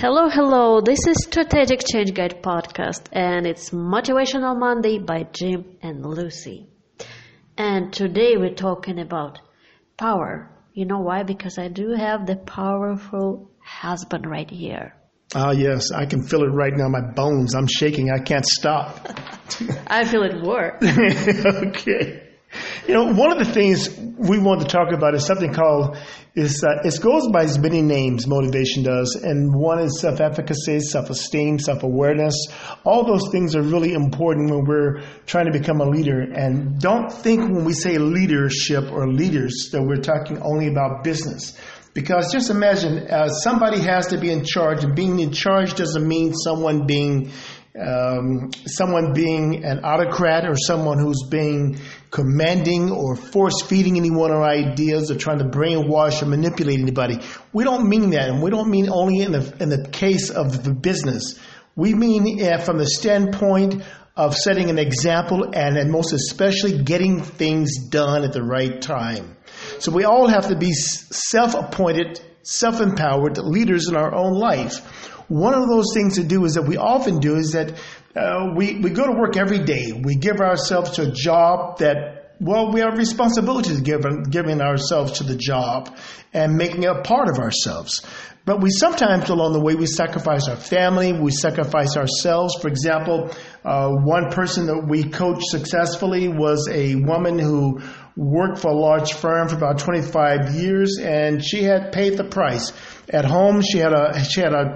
Hello, this is Strategic Change Guide Podcast, and it's Motivational Monday by Jim and Lucy. And today we're talking about power. You know why? Because I do have the powerful husband right here. Yes, I can feel it right now. My bones, I'm shaking. I can't stop. I feel it work. Okay. You know, one of the things we want to talk about is something called, it goes by as many names, motivation does, and one is self-efficacy, self-esteem, self-awareness. All those things are really important when we're trying to become a leader. And don't think when we say leadership or leaders that we're talking only about business. Because just imagine, somebody has to be in charge, and being in charge doesn't mean someone being an autocrat or someone who's being commanding or force-feeding anyone our ideas or trying to brainwash or manipulate anybody. We don't mean that, and we don't mean only in the case of the business. We mean from the standpoint of setting an example and most especially getting things done at the right time. So we all have to be self-appointed, self-empowered leaders in our own life. One of those things to do is that we often do is that we go to work every day. We give ourselves to a job that, well, we have responsibilities giving ourselves to the job and making it a part of ourselves. But we sometimes along the way, we sacrifice our family, we sacrifice ourselves. For example, one person that we coached successfully was a woman who worked for a large firm for about 25 years, and she had paid the price. At home, she had a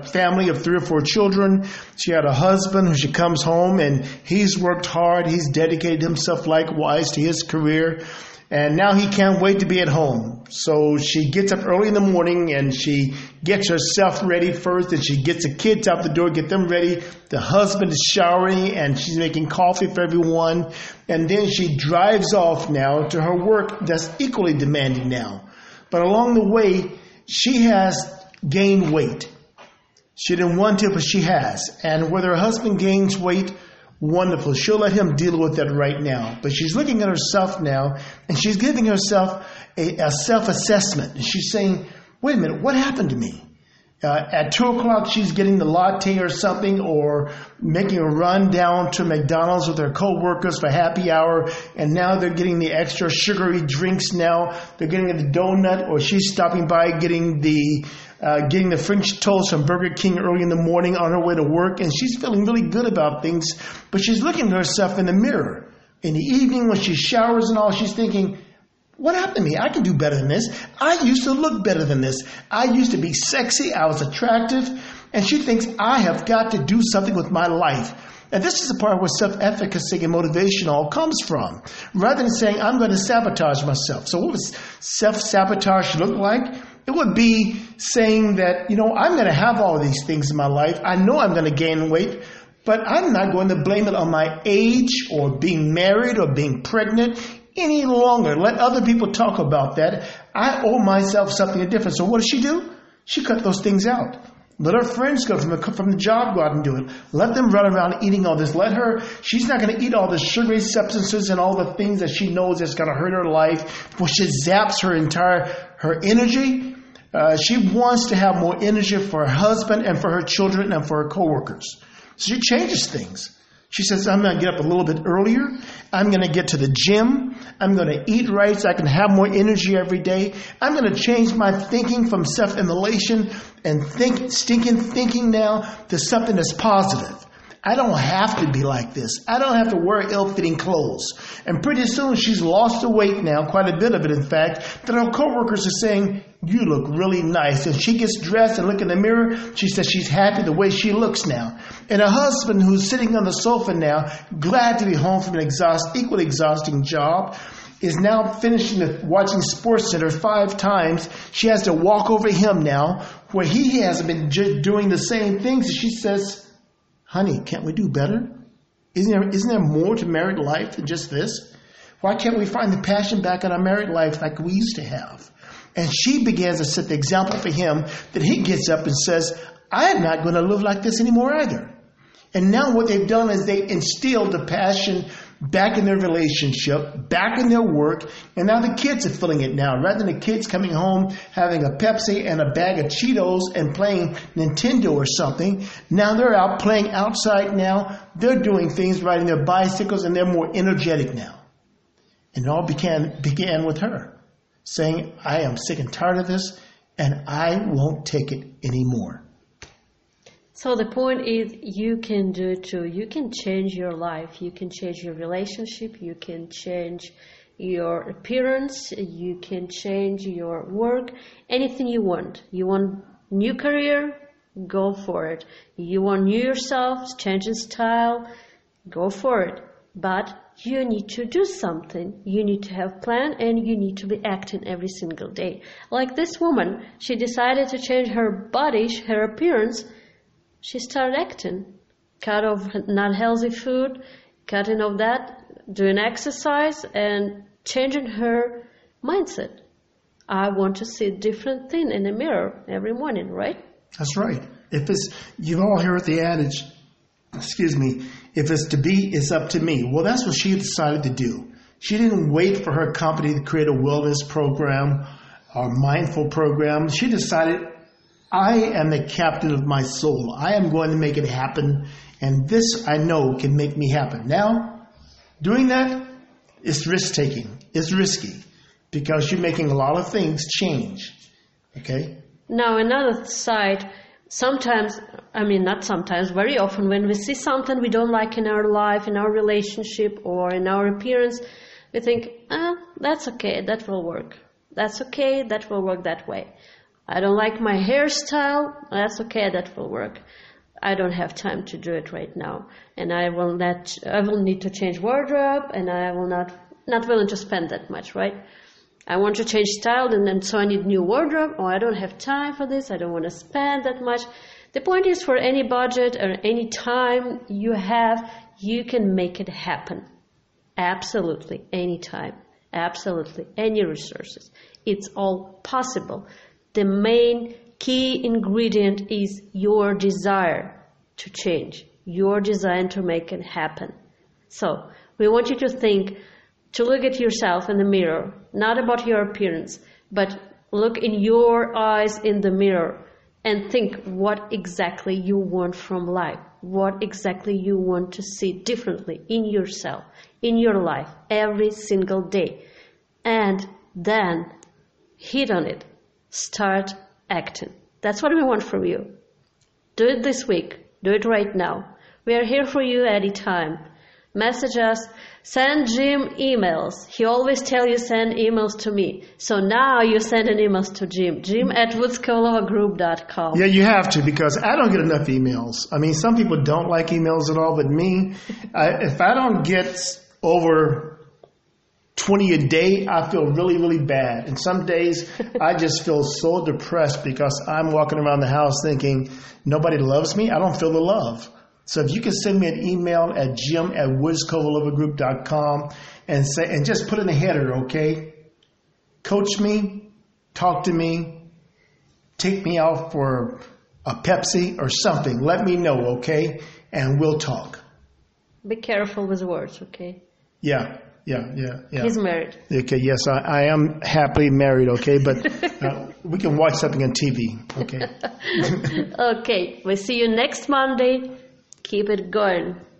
family of 3 or 4 children. She had a husband who she comes home, and he's worked hard. He's dedicated himself likewise to his career. And now he can't wait to be at home. So she gets up early in the morning and she gets herself ready first, and she gets the kids out the door, get them ready. The husband is showering and she's making coffee for everyone. And then she drives off now to her work that's equally demanding now. But along the way, she has gained weight. She didn't want to, but she has. And whether her husband gains weight, wonderful. She'll let him deal with that right now. But she's looking at herself now, and she's giving herself a self-assessment. And she's saying, wait a minute, what happened to me? At 2 o'clock, she's getting the latte or something, or making a run down to McDonald's with her co-workers for happy hour, and now they're getting the extra sugary drinks now. They're getting the donut, or she's stopping by getting the French toast from Burger King early in the morning on her way to work, and she's feeling really good about things, but she's looking at herself in the mirror. In the evening when she showers and all, she's thinking, what happened to me? I can do better than this. I used to look better than this. I used to be sexy. I was attractive. And she thinks, I have got to do something with my life. And this is the part where self-efficacy and motivation all comes from. Rather than saying, I'm going to sabotage myself. So what does self-sabotage look like? It would be saying that, you know, I'm going to have all these things in my life. I know I'm going to gain weight, but I'm not going to blame it on my age or being married or being pregnant any longer. Let other people talk about that. I owe myself something different. So what does she do? She cut those things out. Let her friends go from the job, go out and do it. Let them run around eating all this. She's not going to eat all the sugary substances and all the things that she knows that's going to hurt her life. Well, she zaps her energy. She wants to have more energy for her husband and for her children and for her coworkers. So she changes things. She says, I'm going to get up a little bit earlier. I'm going to get to the gym. I'm going to eat right so I can have more energy every day. I'm going to change my thinking from self-immolation and stinking thinking now to something that's positive. I don't have to be like this. I don't have to wear ill-fitting clothes. And pretty soon she's lost the weight now, quite a bit of it in fact, that her coworkers are saying, you look really nice. And she gets dressed and looks in the mirror. She says she's happy the way she looks now. And her husband, who's sitting on the sofa now, glad to be home from an equally exhausting job, is now finishing watching SportsCenter 5 times. She has to walk over him now, where he hasn't been doing the same things. And she says, honey, can't we do better? Isn't there more to married life than just this? Why can't we find the passion back in our married life like we used to have? And she begins to set the example for him that he gets up and says, I am not going to live like this anymore either. And now what they've done is they instilled the passion back in their relationship, back in their work, and now the kids are feeling it now. Rather than the kids coming home, having a Pepsi and a bag of Cheetos and playing Nintendo or something, now they're out playing outside now. They're doing things, riding their bicycles, and they're more energetic now. And it all began with her saying, I am sick and tired of this, and I won't take it anymore. So the point is, you can do it too. You can change your life. You can change your relationship. You can change your appearance. You can change your work. Anything you want. You want new career? Go for it. You want new yourself, change in style? Go for it. But you need to do something. You need to have plan, and you need to be acting every single day. Like this woman, she decided to change her body, her appearance. She started acting, cut off not healthy food, cutting off that, doing exercise, and changing her mindset. I want to see a different thing in the mirror every morning, right? That's right. If it's, you all hear the adage, if it's to be, it's up to me. Well, that's what she decided to do. She didn't wait for her company to create a wellness program or mindful program. She decided, I am the captain of my soul. I am going to make it happen, and this I know can make me happen. Now, doing that is risk-taking. It's risky because you're making a lot of things change, okay? Now, another side, very often when we see something we don't like in our life, in our relationship, or in our appearance, we think, that's okay, that will work. That's okay, that will work that way. I don't like my hairstyle. That's okay. That will work. I don't have time to do it right now, and I will need to change wardrobe, and I will not willing to spend that much, right? I want to change style, and then so I need new wardrobe. Oh, I don't have time for this. I don't want to spend that much. The point is, for any budget or any time you have, you can make it happen. Absolutely, any time. Absolutely, any resources. It's all possible. The main key ingredient is your desire to change, your desire to make it happen. So we want you to think, to look at yourself in the mirror, not about your appearance, but look in your eyes in the mirror and think what exactly you want from life, what exactly you want to see differently in yourself, in your life, every single day. And then hit on it. Start acting. That's what we want from you. Do it this week. Do it right now. We are here for you at any time. Message us. Send Jim emails. He always tells you send emails to me. So now you send an email to Jim. Jim at woodscolovagroup.com. Yeah, you have to, because I don't get enough emails. I mean, some people don't like emails at all, but me, if I don't get over 20 a day, I feel really, really bad. And some days I just feel so depressed because I'm walking around the house thinking nobody loves me. I don't feel the love. So if you can send me an email at jim@woodscolovagroup.com and just put in the header, okay? Coach me, talk to me, take me out for a Pepsi or something. Let me know, okay? And we'll talk. Be careful with words, okay? Yeah. He's married. Okay, yes, I am happily married, okay? But we can watch something on TV, okay? Okay, we'll see you next Monday. Keep it going.